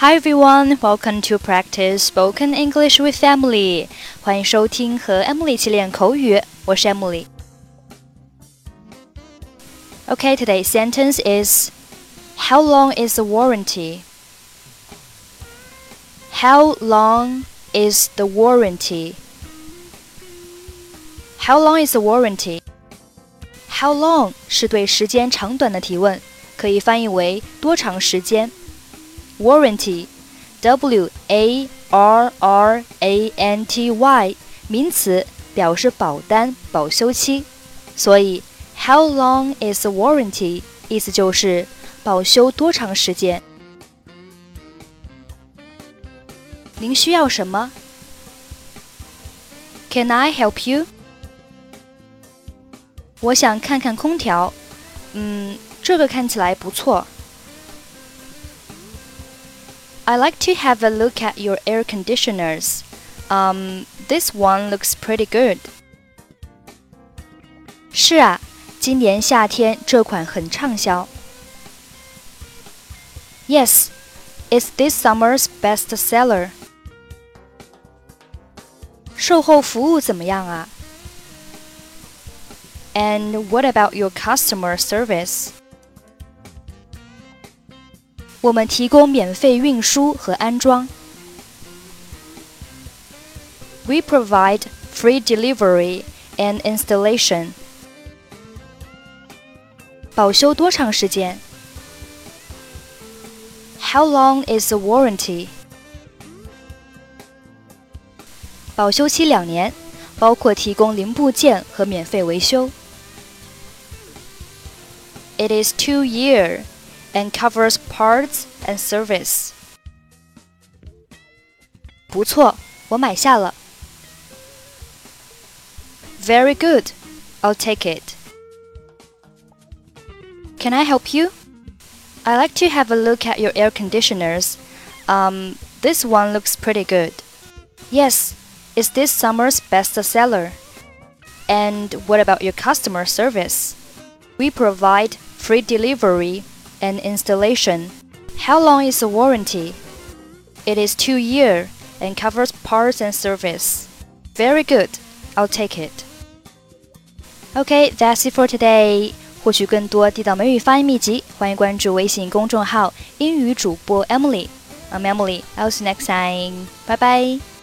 Hi everyone, welcome to practice spoken English with Emily. 欢迎收听和 Emily 一起练口语，我是 Emily. Okay, today's sentence is How long is the warranty? How long is the warranty? How long is the warranty? How long 是对时间长短的提问，可以翻译为多长时间。Warranty, W-A-R-R-A-N-T-Y, 名词，表示保单、保修期。所以 How long is the warranty? 意思就是保修多长时间。您需要什么？ Can I help you? 我想看看空调。这个看起来不错。I'd like to have a look at your air conditioners. This one looks pretty good. 是啊，今年夏天这款很畅销。Yes, it's this summer's best seller. 售后服务怎么样啊？ And what about your customer service?我们提供免费运输和安装。We provide free delivery and installation. 保修多长时间？ How long is the warranty? 保修期2年，包括提供零部件和免费维修。It is 2 years.And covers parts and service. 不错，我买下了。Very good. I'll take it. Can I help you? I'd like to have a look at your air conditioners. This one looks pretty good. Yes, it's this summer's best seller. And what about your customer service? We provide free delivery.And installation. How long is the warranty? It is 2 years and covers parts and service. Very good. I'll take it. Okay, that's it for today. 获取更多地道美语发音秘籍，欢迎关注微信公众号“英语主播 Emily”。I'm Emily. I'll see you next time. Bye bye.